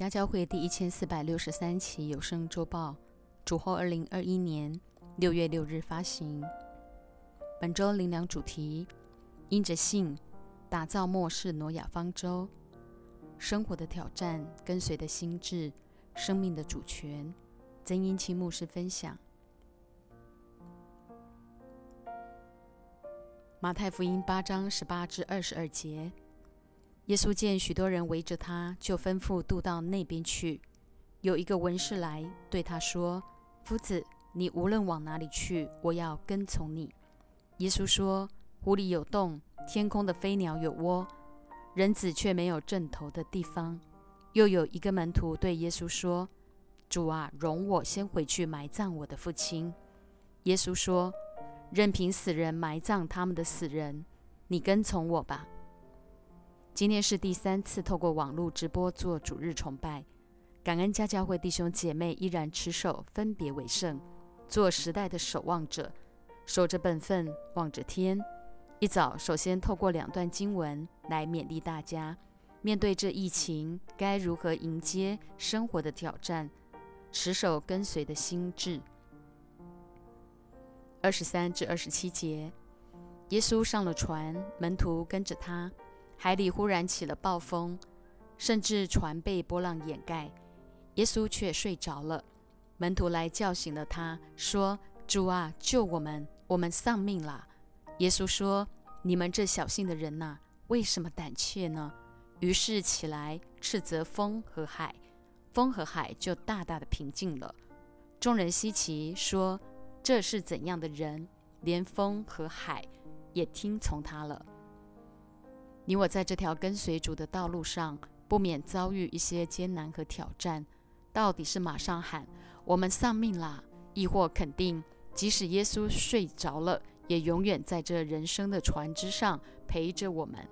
家教会第1463期有声周报，主后2021年6月6日发行。本周灵粮主题：因着信打造末世挪亚方舟，生活的挑战，跟随的心智，生命的主权。曾荫青牧师分享。马太福音8章18至22节，耶稣见许多人围着他，就吩咐渡到那边去。有一个文士来对他说：夫子，你无论往哪里去，我要跟从你。耶稣说：湖里有洞，天空的飞鸟有窝，人子却没有枕头的地方。又有一个门徒对耶稣说：主啊，容我先回去埋葬我的父亲。耶稣说：任凭死人埋葬他们的死人，你跟从我吧。今天是第3次透过网络直播做主日崇拜，感恩家教会弟兄姐妹依然持守分别为圣，做时代的守望者，守着本分，望着天。一早首先透过2段经文来勉励大家，面对这疫情该如何迎接生活的挑战，持守跟随的心智。23至27节，耶稣上了船，门徒跟着他。海里忽然起了暴风，甚至船被波浪掩盖，耶稣却睡着了。门徒来叫醒了他，说：主啊，救我们，我们丧命了。耶稣说：你们这小信的人啊，为什么胆怯呢？于是起来斥责风和海，风和海就大大的平静了。众人稀奇，说：这是怎样的人，连风和海也听从他了。你我在这条跟随主的道路上，不免遭遇一些艰难和挑战。到底是马上喊我们丧命啦，亦或肯定即使耶稣睡着了，也永远在这人生的船之上陪着我们。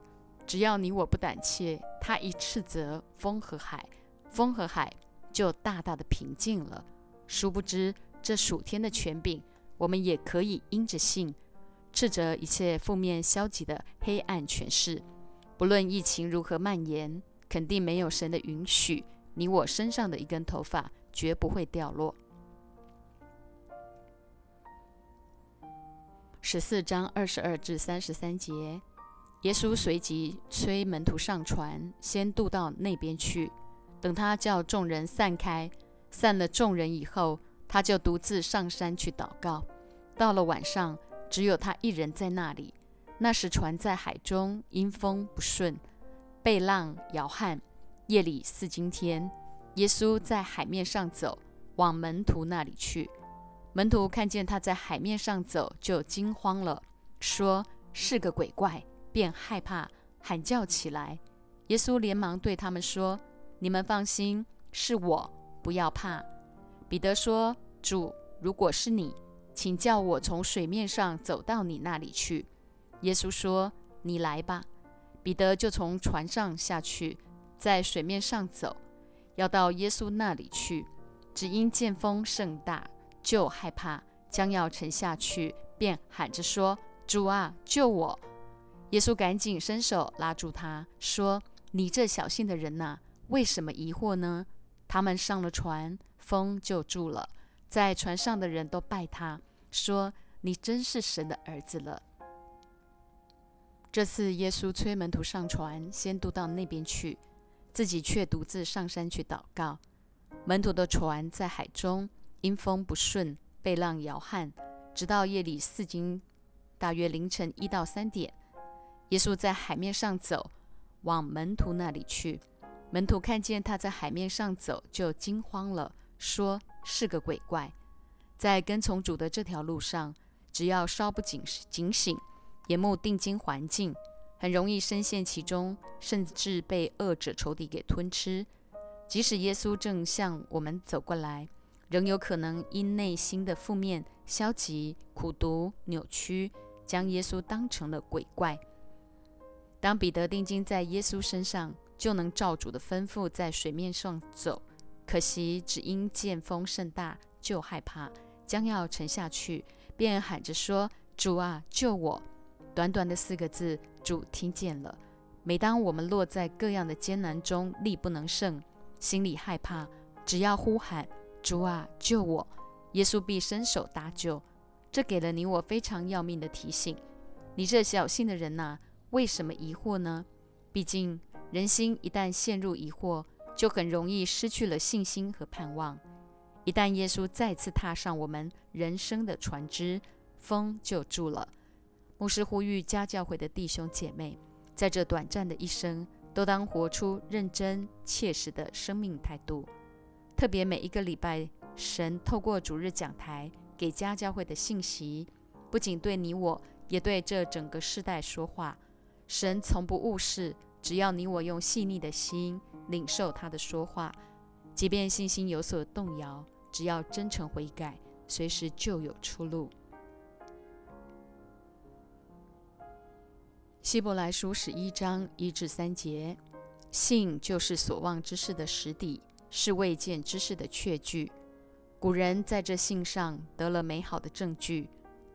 只要你我不胆怯，他一斥责风和海，风和海就大大的平静了。殊不知这属天的权柄，我们也可以因着信斥责一切负面消极的黑暗权势。不论疫情如何蔓延，肯定没有神的允许，你我身上的一根头发绝不会掉落。14章22至33节，耶稣随即催门徒上船，先渡到那边去。等他叫众人散开，散了众人以后，他就独自上山去祷告。到了晚上，只有他一人在那里。那时船在海中，因风不顺，被浪摇撼。夜里4更天，耶稣在海面上走，往门徒那里去。门徒看见他在海面上走，就惊慌了，说：是个鬼怪，便害怕，喊叫起来。耶稣连忙对他们说：你们放心，是我，不要怕。彼得说：主，如果是你，请叫我从水面上走到你那里去。耶稣说：你来吧。彼得就从船上下去，在水面上走，要到耶稣那里去。只因见风甚大，就害怕，将要沉下去，便喊着说：主啊，救我。耶稣赶紧伸手拉住他，说：你这小信的人啊，为什么疑惑呢？他们上了船，风就住了，在船上的人都拜他，说：你真是神的儿子了。这次耶稣催门徒上船，先渡到那边去，自己却独自上山去祷告。门徒的船在海中，因风不顺，被浪摇撼，直到夜里4更，大约凌晨1到3点。耶稣在海面上走，往门徒那里去。门徒看见他在海面上走，就惊慌了，说：是个鬼怪。在跟从主的这条路上，只要稍不警醒，眼目定睛环境，很容易深陷其中，甚至被恶者仇敌给吞吃。即使耶稣正向我们走过来，仍有可能因内心的负面消极、苦毒、扭曲，将耶稣当成了鬼怪。当彼得定睛在耶稣身上，就能照主的吩咐在水面上走。可惜只因见风甚大，就害怕，将要沉下去，便喊着说：主啊，救我。短短的4个字，主听见了。每当我们落在各样的艰难中，力不能胜，心里害怕，只要呼喊主啊救我，耶稣必伸手搭救。这给了你我非常要命的提醒。你这小信的人啊，为什么疑惑呢？毕竟人心一旦陷入疑惑，就很容易失去了信心和盼望。一旦耶稣再次踏上我们人生的船只，风就住了。牧师呼吁家教会的弟兄姐妹，在这短暂的一生，都当活出认真切实的生命态度。特别每一个礼拜，神透过主日讲台给家教会的信息，不仅对你我，也对这整个世代说话。神从不误事，只要你我用细腻的心领受他的说话，即便信心有所动摇，只要真诚悔改，随时就有出路。希伯来书11章1至3节，信就是所望之事的实底，是未见之事的确据。古人在这信上得了美好的证据，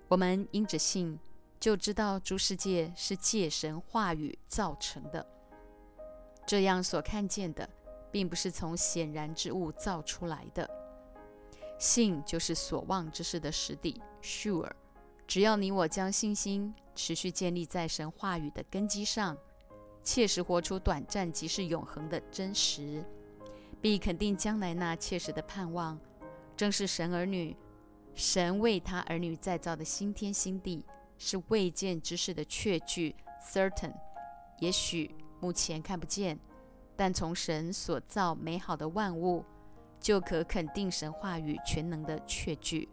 我们因着信就知道诸世界是借神话语造成的。这样所看见的，并不是从显然之物造出来的。信就是所望之事的实底 sure， 只要你我将信心持续建立在神话语的根基上，切实活出短暂即是永恒的真实，必肯定将来那切实的盼望，正是神儿女，神为他儿女再造的新天新地，是未见之事的确据 certain。 也许目前看不见，但从神所造美好的万物，就可肯定神话语全能的确据。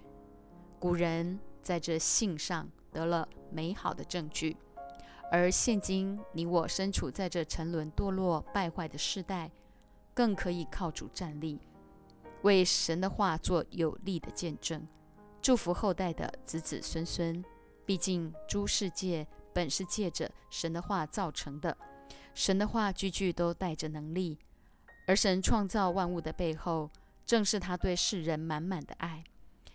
古人在这信上得了美好的证据，而现今你我身处在这沉沦堕落败坏的世代，更可以靠主站立，为神的话做有力的见证，祝福后代的子子孙孙。毕竟诸世界本是借着神的话造成的，神的话句句都带着能力，而神创造万物的背后，正是他对世人满满的爱。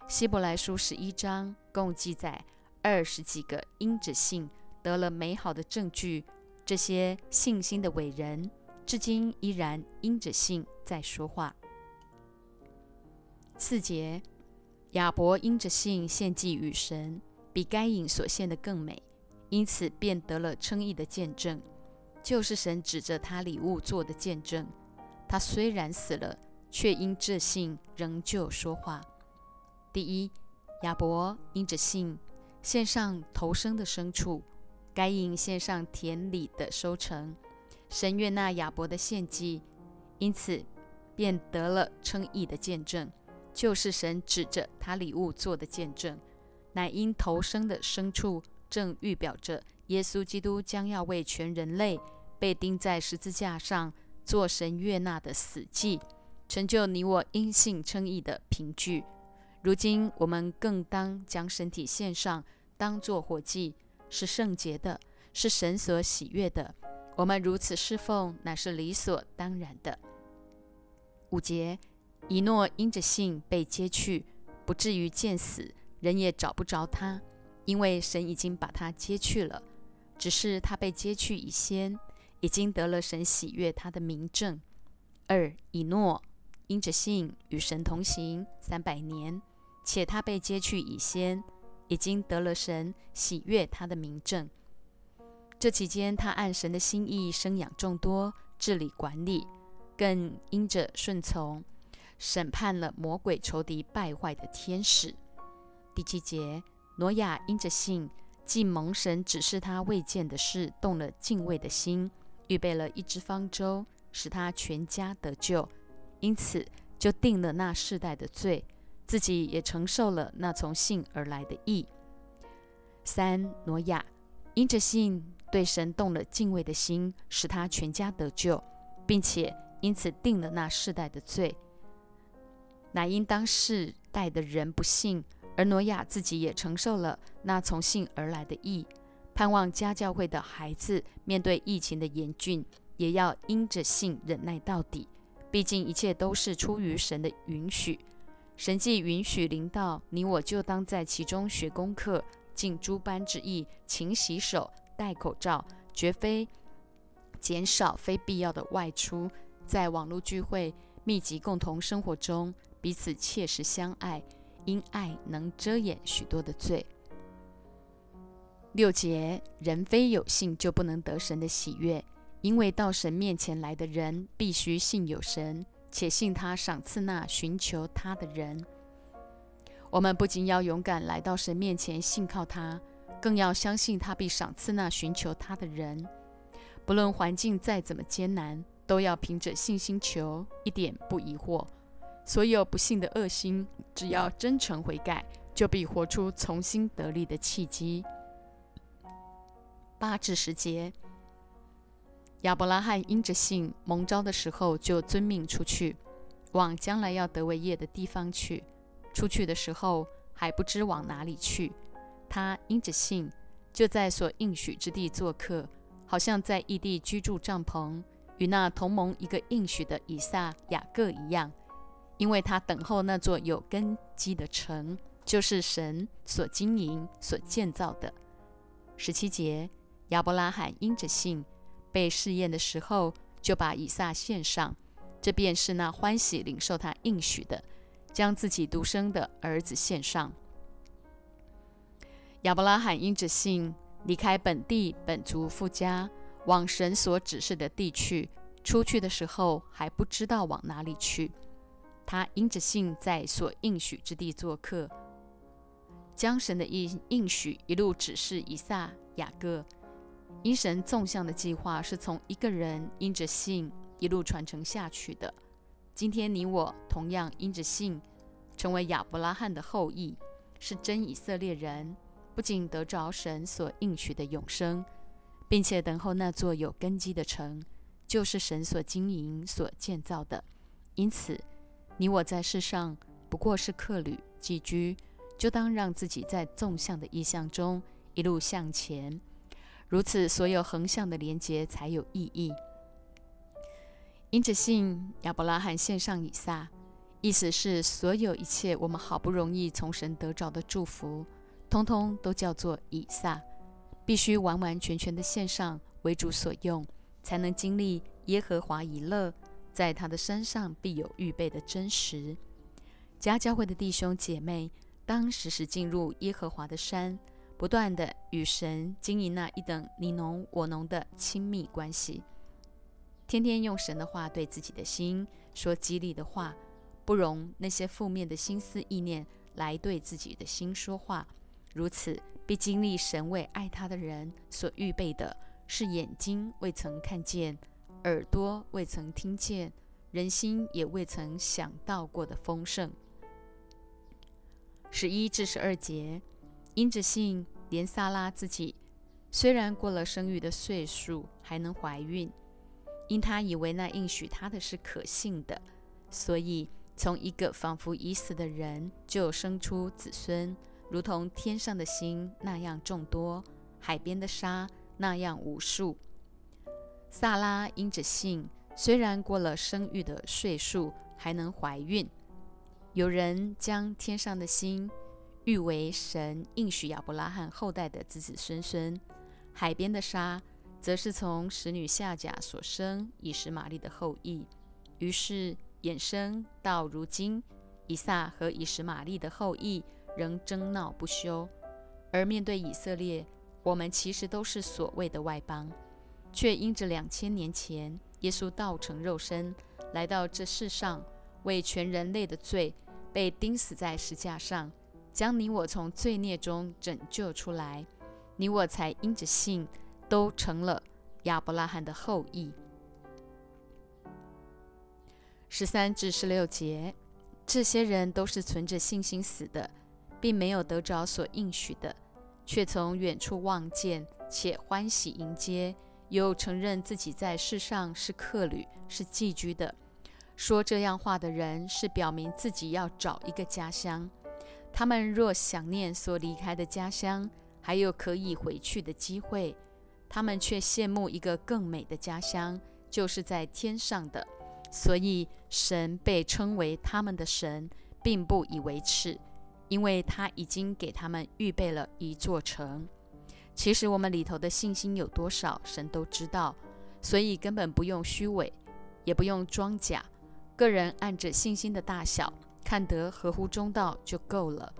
希伯来书11章共记载20几个因着信得了美好的证据，这些信心的伟人，至今依然因着信在说话。4节，亚伯因着信献祭与神，比该隐所献的更美，因此便得了称义的见证，就是神指着他礼物做的见证。他虽然死了，却因这信仍旧说话。第1，亚伯因着信献上头生的牲畜，该隐献上田里的收成，神悦纳亚伯的献祭，因此便得了称义的见证，就是神指着他礼物做的见证。乃因头生的牲畜，正预表着耶稣基督将要为全人类被钉在十字架上，做神悦纳的死祭，成就你我因信称义的凭据。如今我们更当将身体献上，当作活祭，是圣洁的，是神所喜悦的。我们如此侍奉，乃是理所当然的。5节，以诺因着信被接去，不至于见死，人也找不着他，因为神已经把他接去了。只是他被接去以先，已经得了神喜悦他的明证。2，以诺因着信与神同行300年，且他被接去以先，已经得了神喜悦他的明证。这期间他按神的心意生养众多，治理管理，更因着顺从，审判了魔鬼仇敌败坏的天使。第7节，挪亚因着信，既蒙神指示他未见的事，动了敬畏的心，预备了一只方舟，使他全家得救，因此就定了那世代的罪，自己也承受了那从信而来的义。3，挪亚因着信对神动了敬畏的心，使他全家得救，并且因此定了那世代的罪。乃因当世代的人不信，而挪亚自己也承受了那从信而来的义，盼望家教会的孩子面对疫情的严峻，也要因着信忍耐到底，毕竟一切都是出于神的允许。神既允许临到，你我就当在其中学功课，尽诸般之意，勤洗手，戴口罩，绝非减少非必要的外出，在网络聚会密集共同生活中，彼此切实相爱，因爱能遮掩许多的罪。6节，人非有信就不能得神的喜悦，因为到神面前来的人必须信有神，且信他赏赐那寻求他的人。我们不仅要勇敢来到神面前信靠他，更要相信他必赏赐那寻求他的人。不论环境再怎么艰难，都要凭着信心求，一点不疑惑。所有不信的恶心，只要真诚悔改，就必活出从心得力的契机。8至10节，亚伯拉罕因着信蒙召的时候，就遵命出去，往将来要得为业的地方去。出去的时候还不知往哪里去，他因着信就在所应许之地做客，好像在异地居住帐篷，与那同盟一个应许的以撒、雅各一样，因为他等候那座有根基的城，就是神所经营、所建造的。17节，亚伯拉罕因着信，被试验的时候，就把以撒献上，这便是那欢喜领受他应许的，将自己独生的儿子献上。亚伯拉罕因着信，离开本地本族父家，往神所指示的地去，出去的时候还不知道往哪里去，他因着信在所应许之地做客，将神的应许一路指示以撒、雅各。因神纵向的计划是从一个人因着信一路传承下去的。今天你我同样因着信成为亚伯拉罕的后裔，是真以色列人，不仅得着神所应许的永生，并且等候那座有根基的城，就是神所经营、所建造的。因此你我在世上不过是客旅寄居，就当让自己在纵向的意象中一路向前，如此所有横向的连结才有意义。因着信，亚伯拉罕献上以撒，意思是所有一切我们好不容易从神得着的祝福，通通都叫做以撒，必须完完全全的献上为主所用，才能经历耶和华以勒，在他的身上必有预备的真实。家教会的弟兄姐妹，当时时进入耶和华的山，不断地与神经营那一等你侬我侬的亲密关系，天天用神的话对自己的心说激励的话，不容那些负面的心思意念来对自己的心说话。如此必经历神为爱他的人所预备的，是眼睛未曾看见，耳朵未曾听见，人心也未曾想到过的丰盛。11至12节，因着信，连撒拉自己虽然过了生育的岁数，还能怀孕，因他以为那应许他的是可信的，所以从一个仿佛已死的人就生出子孙，如同天上的星那样众多，海边的沙那样无数。撒拉因着信，虽然过了生育的岁数，还能怀孕。有人将天上的星誉为神应许亚伯拉罕后代的子子孙孙，海边的沙则是从使女夏甲所生以实玛利的后裔，于是衍生到如今，以撒和以实玛利的后裔仍争闹不休。而面对以色列，我们其实都是所谓的外邦，却因着2000年前耶稣道成肉身来到这世上，为全人类的罪被钉死在十架上，将你我从罪孽中拯救出来，你我才因着信都成了亚伯拉罕的后裔。13至16节，这些人都是存着信心死的，并没有得着所应许的，却从远处望见，且欢喜迎接，又承认自己在世上是客旅，是寄居的。说这样话的人，是表明自己要找一个家乡。他们若想念所离开的家乡，还有可以回去的机会，他们却羡慕一个更美的家乡，就是在天上的，所以神被称为他们的神，并不以为耻，因为他已经给他们预备了一座城。其实我们里头的信心有多少，神都知道，所以根本不用虚伪，也不用装假，个人按着信心的大小，看得合乎中道就够了。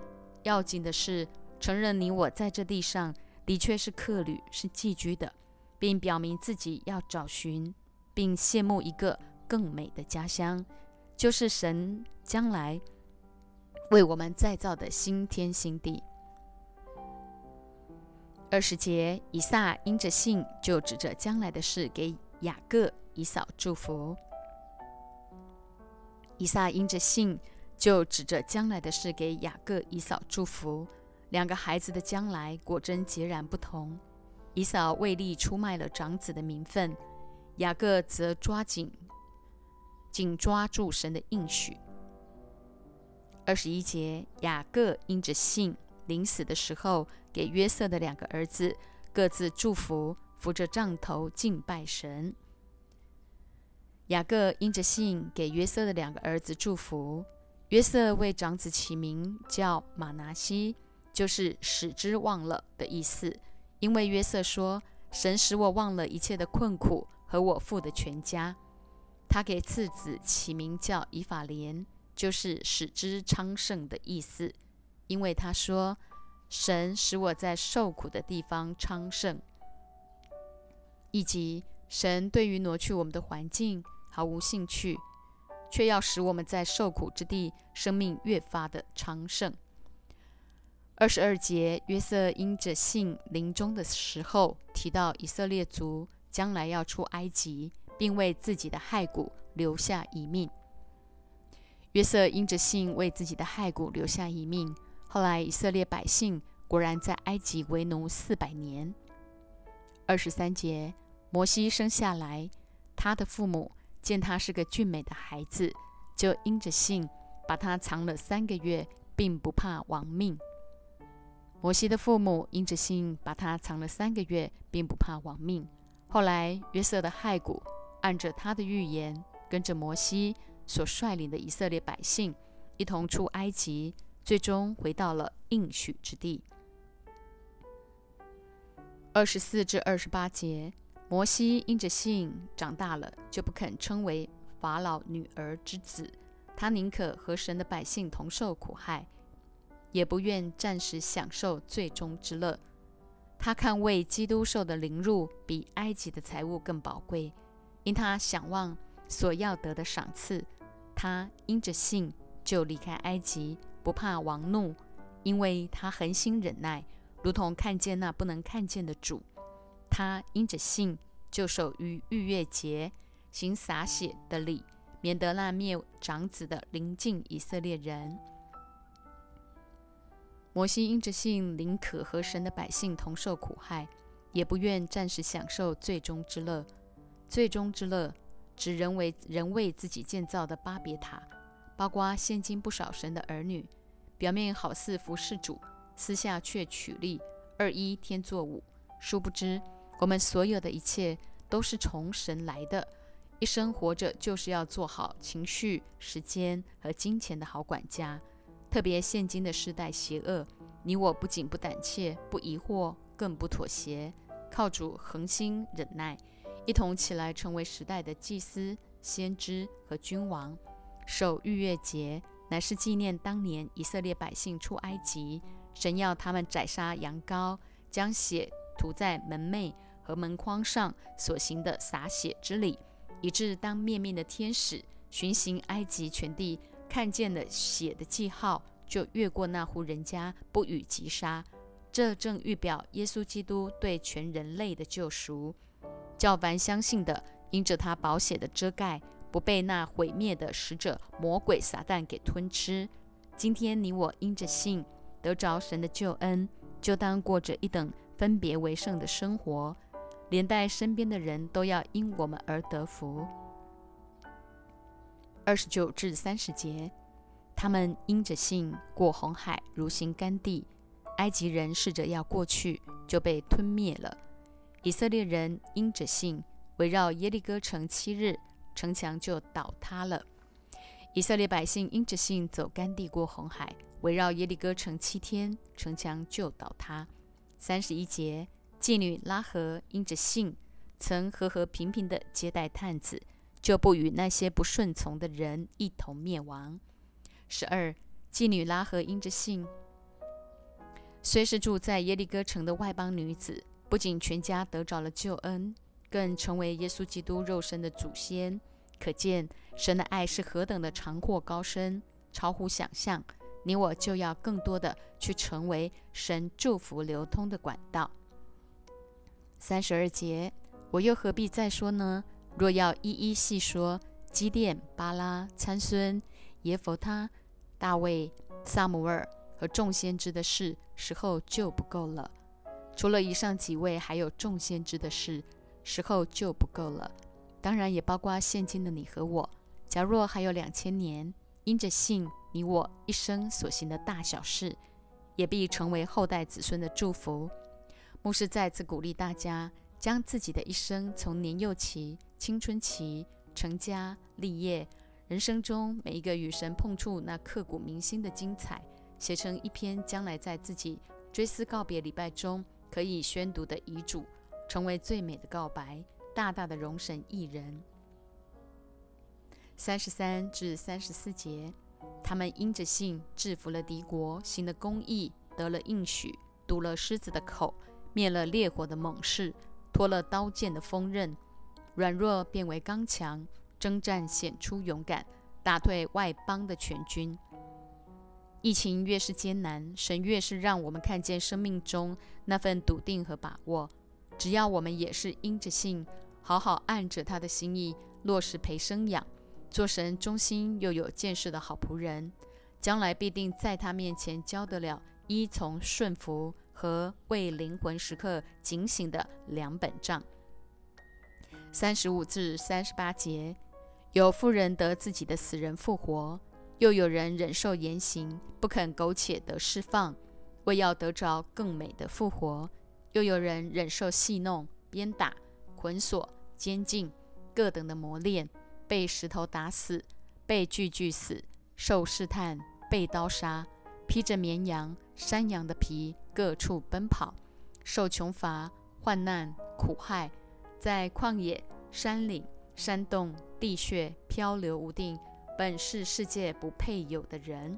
要紧的是承认你我在这地上的确是客旅，是寄居的，并表明自己要找寻并羡慕一个更美的家乡，就是神将来为我们再造的新天新地。20节，以撒因着信就指着将来的事给雅各、以扫祝福。以撒因着信就指着将来的事给雅各、以扫祝福。两个孩子的将来果真截然不同。以扫为利出卖了长子的名分，雅各则紧抓住神的应许。21节，雅各因着信临死的时候给约瑟的两个儿子各自祝福，扶着杖头敬拜神。雅各因着信给约瑟的两个儿子祝福。约瑟为长子起名叫马拿西，就是使之忘了的意思，因为约瑟说，神使我忘了一切的困苦和我父的全家。他给次子起名叫以法莲，就是使之昌盛的意思，因为他说，神使我在受苦的地方昌盛。以及神对于挪去我们的环境毫无兴趣，却要使我们在受苦之地生命越发的昌盛。22节，约瑟因着信临终的时候提到以色列族将来要出埃及，并为自己的骸骨留下遗命。约瑟因着信为自己的骸骨留下遗命，后来以色列百姓果然在埃及为奴400年。23节，摩西生下来，他的父母见他是个俊美的孩子，就因着信把他藏了3个月，并不怕亡命。摩西的父母因着信把他藏了3个月，并不怕亡命。后来约瑟的骸骨按着他的预言，跟着摩西所率领的以色列百姓一同出埃及，最终回到了应许之地。24至28节，摩西因着信长大了，就不肯称为法老女儿之子，他宁可和神的百姓同受苦害，也不愿暂时享受最终之乐。他看为基督受的凌辱比埃及的财物更宝贵，因他想望所要得的赏赐。他因着信就离开埃及，不怕王怒，因为他恒心忍耐，如同看见那不能看见的主。他因着信就守于逾越节，行洒血的礼，免得那灭长子的临近以色列人。摩西因着信宁可和神的百姓同受苦害，也不愿暂时享受最终之乐。最终之乐指人为自己建造的巴别塔，包括现今不少神的儿女，表面好似服侍主，私下却取利21天作伍。殊不知我们所有的一切都是从神来的，一生活着就是要做好情绪、时间和金钱的好管家。特别现今的世代邪恶，你我不仅不胆怯、不疑惑，更不妥协，靠主恒心忍耐，一同起来成为时代的祭司、先知和君王。守逾越节乃是纪念当年以色列百姓出埃及，神要他们宰杀羊羔，将血涂在门楣和门框上所行的洒血之礼，以致当灭命的天使巡行埃及全地，看见了血的记号，就越过那户人家，不予击杀。这正预表耶稣基督对全人类的救赎，叫凡相信的因着他宝血的遮盖，不被那毁灭的使者魔鬼撒旦给吞吃。今天你我因着信得着神的救恩，就当过着一等分别为圣的生活，连带身边的人都要因我们而得福。29至30节，他们因着信过红海，如行干地。埃及人试着要过去，就被吞灭了。以色列人因着信围绕耶利哥城7日，城墙就倒塌了。以色列百姓因着信走干地过红海，围绕耶利哥城7天，城墙就倒塌。31节，妓女拉合因着信曾和和平平地接待探子，就不与那些不顺从的人一同灭亡。12. 妓女拉合因之信。虽是住在耶利哥城的外邦女子，不仅全家得着了救恩，更成为耶稣基督肉身的祖先。可见神的爱是何等的长阔高深，超乎想象。你我就要更多的去成为神祝福流通的管道。32节，我又何必再说呢？若要一一细说，基甸、巴拉、参孙、耶弗他、大卫、撒母耳和众先知的事，时候就不够了。除了以上几位，还有众先知的事，时候就不够了，当然也包括现今的你和我。假若还有2000年，因着信，你我一生所行的大小事，也必成为后代子孙的祝福。牧师再次鼓励大家，将自己的一生从年幼期、青春期、成家立业，人生中每一个与神碰触那刻骨铭心的精彩，写成一篇将来在自己追思告别礼拜中可以宣读的遗嘱，成为最美的告白，大大的容神一人。33至34节，他们因着信制服了敌国，行了公义，得了应许，堵了狮子的口，灭了烈火的猛士，脱了刀剑的锋刃，软弱变为刚强，征战显出勇敢，打退外邦的全军。疫情越是艰难，神越是让我们看见生命中那份笃定和把握。只要我们也是因着信，好好按着他的心意落实培生养，做神忠心又有见识的好仆人，将来必定在他面前交得了依从顺服和为灵魂时刻警醒的两本账。35至38节，有妇人得自己的死人复活，又有人忍受严刑，不肯苟且得释放，为要得着更美的复活；又有人忍受戏弄、鞭打、捆锁、监禁，各等的磨练，被石头打死，被锯死，受试探，被刀杀，披着绵羊、山羊的皮，各处奔跑，受穷乏、患难、苦害，在旷野、山岭、山洞、地穴漂流无定，本是世界不配有的人。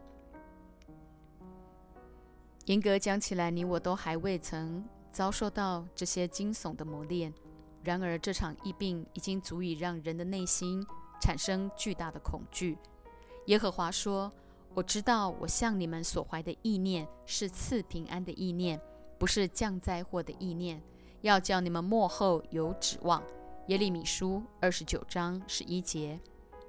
严格讲起来，你我都还未曾遭受到这些惊悚的磨练，然而这场疫病已经足以让人的内心产生巨大的恐惧。耶和华说，我知道我向你们所怀的意念是赐平安的意念，不是降灾祸的意念，要叫你们末后有指望。耶利米书29章11节，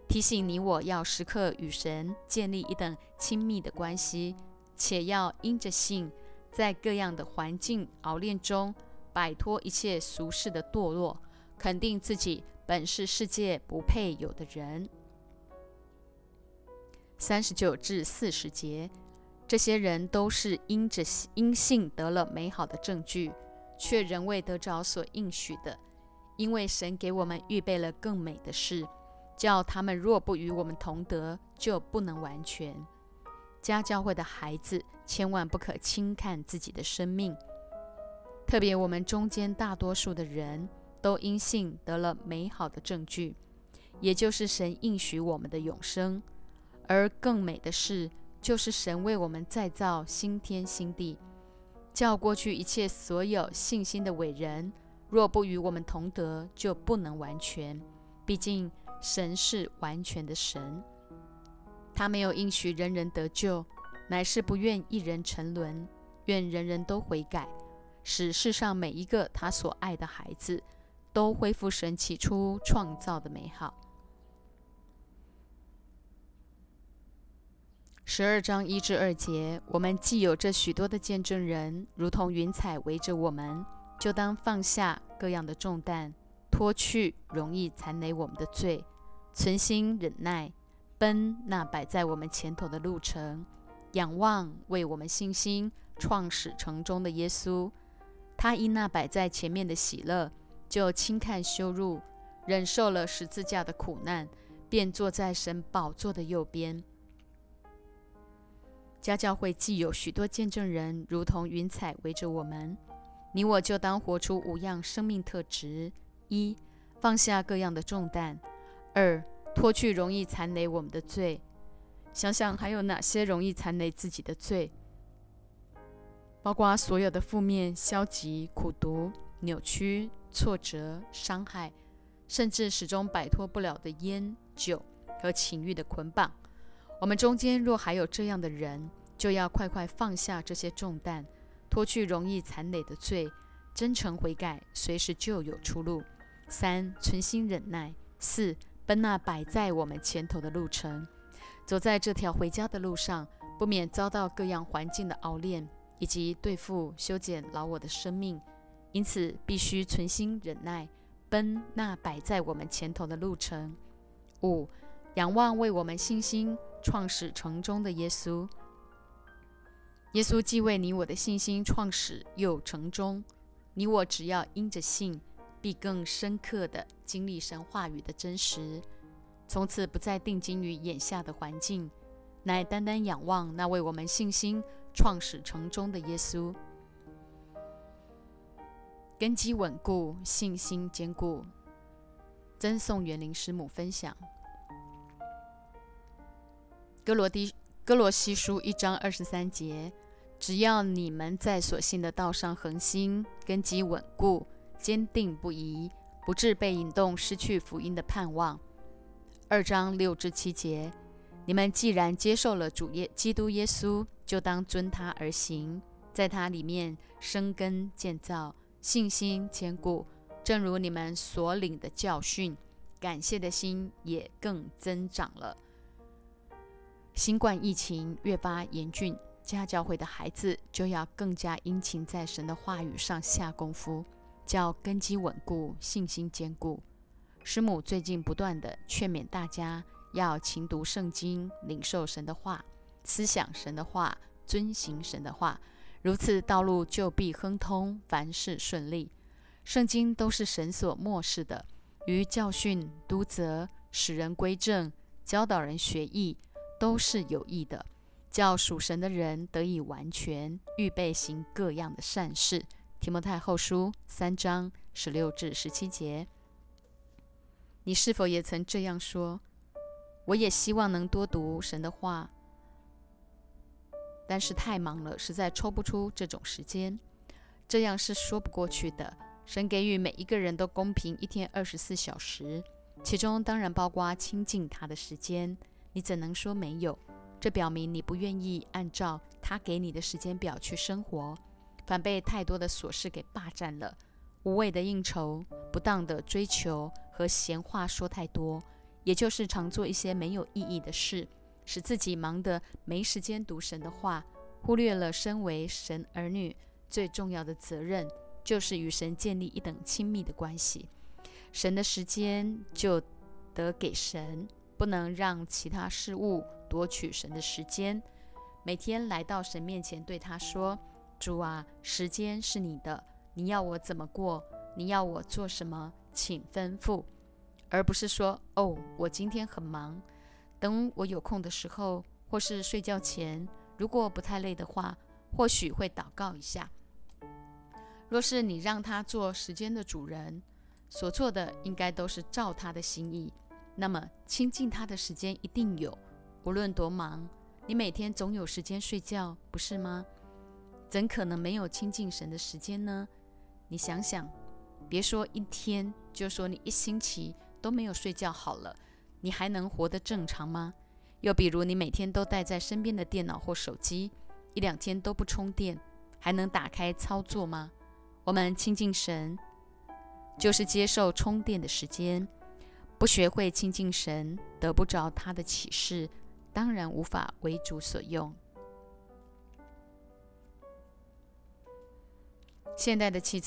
提醒你我要时刻与神建立一等亲密的关系，且要因着信，在各样的环境熬炼中摆脱一切俗世的堕落，肯定自己本是世界不配有的人。39至40节，这些人都是因信得了美好的证据，却仍未得着所应许的，因为神给我们预备了更美的事，叫他们若不与我们同得，就不能完全。家教会的孩子千万不可轻看自己的生命，特别我们中间大多数的人都因信得了美好的证据，也就是神应许我们的永生，而更美的事就是神为我们再造新天新地，叫过去一切所有信心的伟人若不与我们同得，就不能完全。毕竟神是完全的神，他没有应许人人得救，乃是不愿一人沉沦，愿人人都悔改，使世上每一个他所爱的孩子都恢复神起初创造的美好。12章1至2节，我们既有这许多的见证人，如同云彩围着我们，就当放下各样的重担，脱去容易残累我们的罪，存心忍耐，奔那摆在我们前头的路程，仰望为我们信心创始成终的耶稣。他因那摆在前面的喜乐，就轻看羞辱，忍受了十字架的苦难，便坐在神宝座的右边。家教会既有许多见证人，如同云彩围着我们，你我就当活出5样生命特质：1. 放下各样的重担； 2. 脱去容易残累我们的罪。想想还有哪些容易残累自己的罪，包括所有的负面、消极、苦毒、扭曲、挫折、伤害，甚至始终摆脱不了的烟、酒和情欲的捆绑。我们中间若还有这样的人，就要快快放下这些重担，脱去容易残累的罪，真诚悔改，随时就有出路。3. 存心忍耐。4. 奔那摆在我们前头的路程。走在这条回家的路上，不免遭到各样环境的熬炼，以及对付修剪老我的生命，因此必须存心忍耐，奔那摆在我们前头的路程。 5. 仰望为我们信心创始成终的耶稣。耶稣既为你我的信心创始又成终，你我只要因着信，必更深刻地经历神话语的真实，从此不再定睛于眼下的环境，乃单单仰望那为我们信心创始成终的耶稣。根基稳固，信心坚固。曾颂元林师母分享，哥罗西书1章23节，只要你们在所信的道上恒心，根基稳固，坚定不移，不致被引动，失去福音的盼望。2章6至7节，你们既然接受了主基督耶稣，就当遵他而行，在他里面生根建造，信心坚固，正如你们所领的教训，感谢的心也更增长了。新冠疫情越发严峻，家教会的孩子就要更加殷勤在神的话语上下功夫，叫根基稳固，信心坚固。师母最近不断地劝勉大家要勤读圣经，领受神的话，思想神的话，遵行神的话，如此道路就必亨通，凡事顺利。圣经都是神所默示的，于教训、督责、使人归正、教导人学义，都是有益的，叫属神的人得以完全，预备行各样的善事。提摩太后书3章16至17节。你是否也曾这样说？我也希望能多读神的话，但是太忙了，实在抽不出这种时间。这样是说不过去的。神给予每一个人都公平一天24小时，其中当然包括亲近他的时间，你怎能说没有？这表明你不愿意按照他给你的时间表去生活，反被太多的琐事给霸占了。无谓的应酬、不当的追求和闲话说太多，也就是常做一些没有意义的事，使自己忙得没时间读神的话，忽略了身为神儿女最重要的责任，就是与神建立一等亲密的关系。神的时间就得给神，不能让其他事物夺取神的时间。每天来到神面前，对他说，主啊，时间是你的，你要我怎么过，你要我做什么，请吩咐。而不是说，哦，我今天很忙，等我有空的时候，或是睡觉前，如果不太累的话，或许会祷告一下。若是你让他做时间的主人，所做的应该都是照他的心意，那么亲近他的时间一定有，无论多忙，你每天总有时间睡觉，不是吗？怎可能没有亲近神的时间呢？你想想，别说一天，就说你一星期都没有睡觉好了，你还能活得正常吗？又比如你每天都待在身边的电脑或手机，1-2天都不充电，还能打开操作吗？我们亲近神，就是接受充电的时间。不学会亲近神，得不着他的启示，当然无法为主所用。现代的汽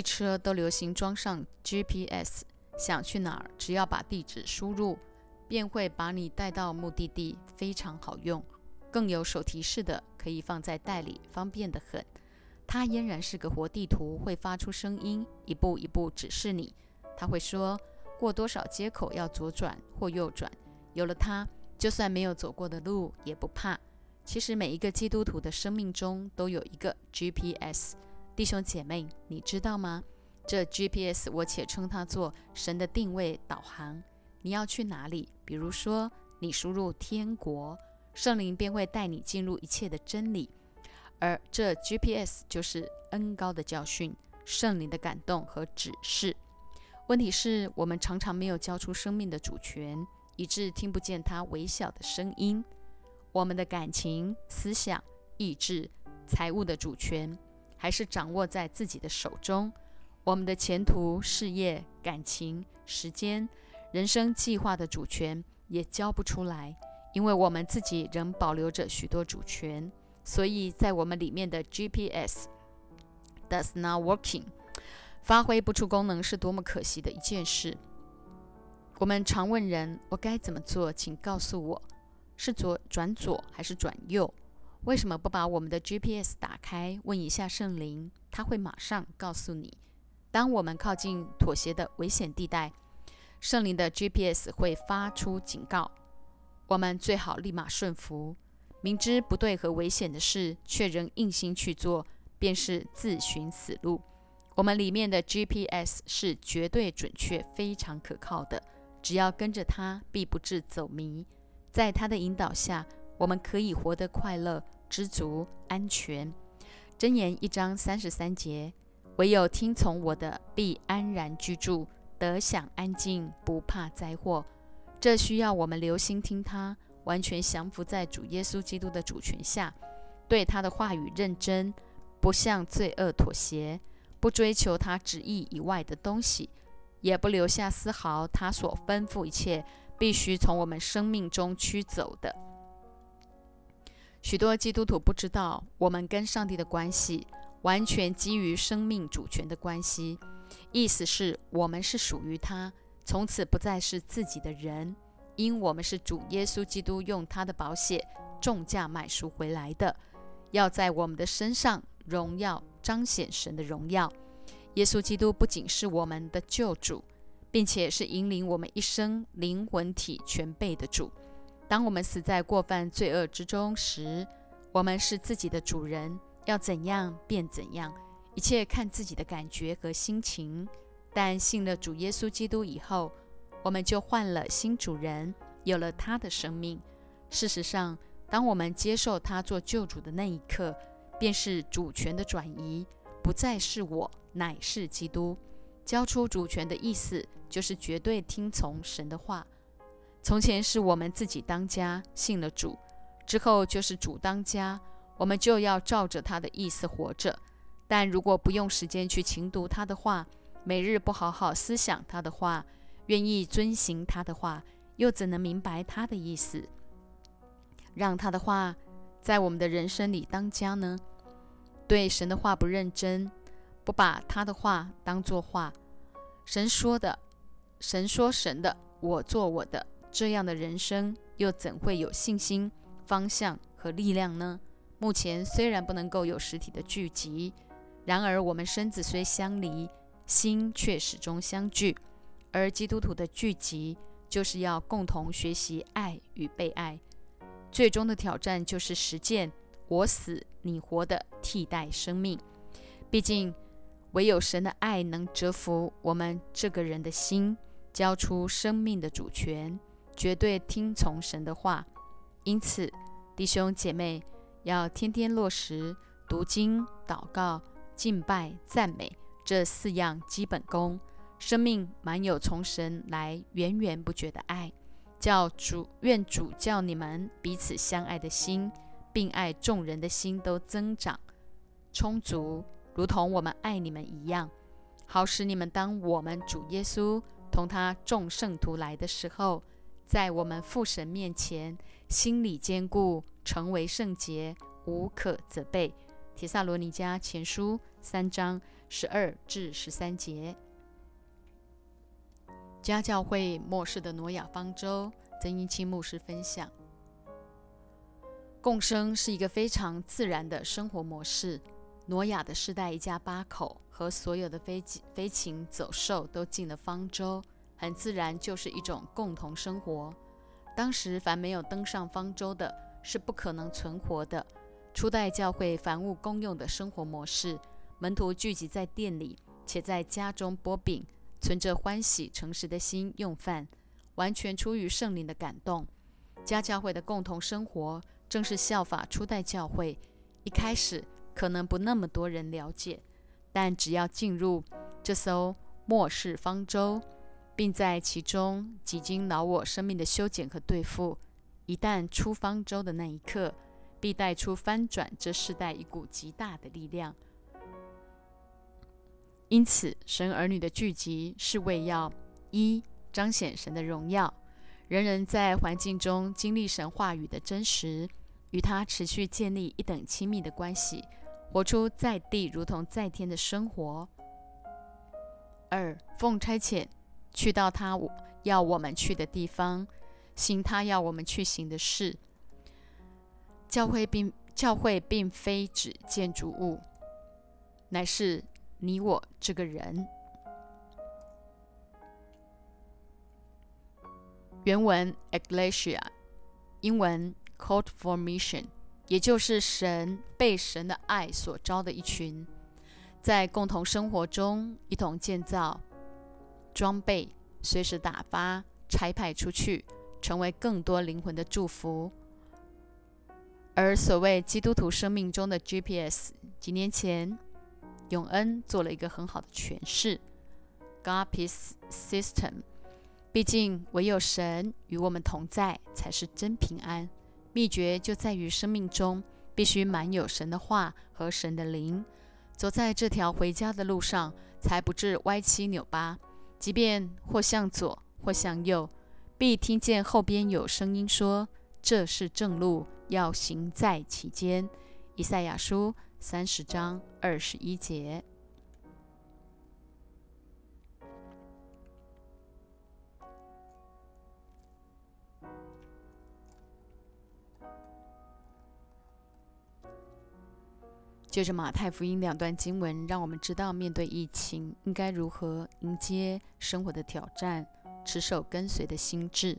车都流行装上 GPS， 想去哪儿，只要把地址输入，便会把你带到目的地，非常好用。更有手提式的，可以放在袋里，方便得很。它俨然是个活地图，会发出声音，一步一步指示你。它会说过多少街口要左转或右转，有了它，就算没有走过的路也不怕。其实每一个基督徒的生命中都有一个 GPS。 弟兄姐妹，你知道吗？这 GPS 我且称它做神的定位导航，你要去哪里，比如说你输入天国，圣灵便会带你进入一切的真理。而这 GPS 就是恩膏的教训，圣灵的感动和指示。问题是我们常常没有交出生命的主权，以致听不见它微小的声音。我们的感情、思想、意志、财务的主权还是掌握在自己的手中。我们的前途、事业、感情、时间、人生计划的主权也交不出来，因为我们自己仍保留着许多主权，所以在我们里面的 GPS does not working， 发挥不出功能是多么可惜的一件事。我们常问人，我该怎么做，请告诉我，是转左还是转右？为什么不把我们的 GPS 打开，问一下圣灵，他会马上告诉你。当我们靠近妥协的危险地带，圣灵的 GPS 会发出警告，我们最好立马顺服。明知不对和危险的事却仍硬心去做，便是自寻死路。我们里面的 GPS 是绝对准确、非常可靠的，只要跟着它必不致走迷。在它的引导下，我们可以活得快乐、知足、安全。箴言1章33节，唯有听从我的必安然居住，得享安静，不怕灾祸。这需要我们留心听他，完全降服在主耶稣基督的主权下，对他的话语认真，不向罪恶妥协，不追求他旨意以外的东西，也不留下丝毫他所吩咐一切必须从我们生命中驱走的。许多基督徒不知道，我们跟上帝的关系完全基于生命主权的关系，意思是我们是属于他，从此不再是自己的人，因我们是主耶稣基督用他的宝血重价买赎回来的，要在我们的身上荣耀彰显神的荣耀。耶稣基督不仅是我们的救主，并且是引领我们一生灵魂体全备的主。当我们死在过犯罪恶之中时，我们是自己的主人，要怎样便怎样，一切看自己的感觉和心情。但信了主耶稣基督以后，我们就换了新主人，有了他的生命。事实上，当我们接受他做救主的那一刻，便是主权的转移，不再是我，乃是基督。交出主权的意思就是绝对听从神的话。从前是我们自己当家，信了主之后就是主当家，我们就要照着他的意思活着。但如果不用时间去勤读他的话，每日不好好思想他的话，愿意遵行他的话，又怎能明白他的意思，让他的话在我们的人生里当家呢？对神的话不认真，不把他的话当作话，神说神的，我做我的，这样的人生又怎会有信心、方向和力量呢？目前虽然不能够有实体的聚集，然而我们身子虽相离，心却始终相聚。而基督徒的聚集就是要共同学习爱与被爱，最终的挑战就是实践我死你活的替代生命。毕竟唯有神的爱能折服我们这个人的心，交出生命的主权，绝对听从神的话。因此弟兄姐妹，要天天落实读经、祷告、敬拜、赞美这4样基本功，生命满有从神来源源不绝的爱。愿主叫你们彼此相爱的心，并爱众人的心都增长充足，如同我们爱你们一样，好使你们当我们主耶稣同他众圣徒来的时候，在我们父神面前心里坚固，成为圣洁，无可责备。帖撒罗尼迦前书3章12至13节。家教会末世的挪亚方舟，曾英钦牧师分享，共生是一个非常自然的生活模式。挪亚的世代，一家8口和所有的飞禽走兽都进了方舟，很自然就是一种共同生活。当时凡没有登上方舟的是不可能存活的。初代教会凡物公用的生活模式，门徒聚集在店里，且在家中剥饼，存着欢喜诚实的心用饭。完全出于圣灵的感动。家教会的共同生活正是效法初代教会，一开始可能不那么多人了解，但只要进入这艘末世方舟，并在其中几经劳我生命的修剪和对付，一旦出方舟的那一刻，必带出翻转这世代一股极大的力量。因此，神儿女的聚集是为要一彰显神的荣耀，人人在环境中经历神话语的真实，与他持续建立一等亲密的关系，活出在地如同在天的生活。二，奉差遣去到他要我们去的地方，行他要我们去行的事。教会并非指建筑物，乃是你我这个人。原文 Ecclesia， 英文 Called for Mission， 也就是被神的爱所招的一群，在共同生活中一同建造、装备，随时打发、差派出去，成为更多灵魂的祝福。而所谓基督徒生命中的 GPS， 几年前永恩做了一个很好的诠释 ：God's System。毕竟唯有神与我们同在才是真平安，秘诀就在于生命中必须满有神的话和神的灵，走在这条回家的路上才不致歪七扭八，即便或向左或向右，必听见后边有声音说，这是正路，要行在其间。以赛亚书30章21节。借着马太福音2段经文，让我们知道面对疫情应该如何迎接生活的挑战，持守跟随的心智，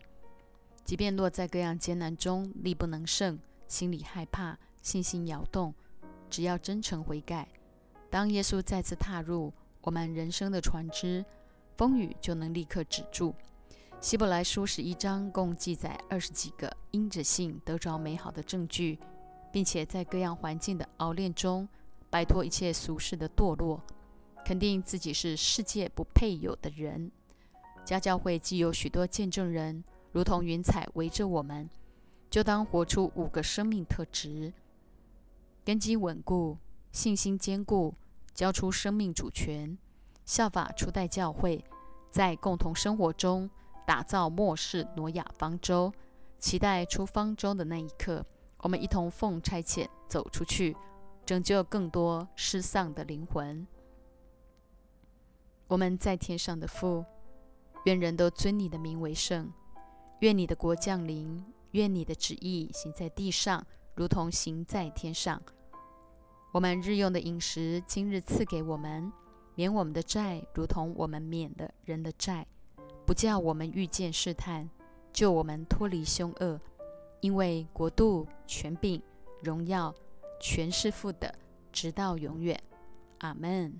即便落在各样艰难中力不能胜，心里害怕，信心摇动，只要真诚悔改，当耶稣再次踏入我们人生的船只，风雨就能立刻止住。希伯来书11章共记载20几个因着信得着美好的证据，并且在各样环境的熬炼中摆脱一切俗世的堕落，肯定自己是世界不配有的人。家教会既有许多见证人如同云彩围着我们，就当活出5个生命特质：根基稳固，信心坚固，交出生命主权，效法初代教会，在共同生活中打造末世挪亚方舟，期待出方舟的那一刻，我们一同奉差遣走出去，拯救更多失丧的灵魂。我们在天上的父，愿人都尊你的名为圣，愿你的国降临，愿你的旨意行在地上，如同行在天上。我们日用的饮食，今日赐给我们，免我们的债，如同我们免了人的债，不叫我们遇见试探，救我们脱离凶恶。因为国度、权柄、荣耀，全是父的，直到永远。阿们。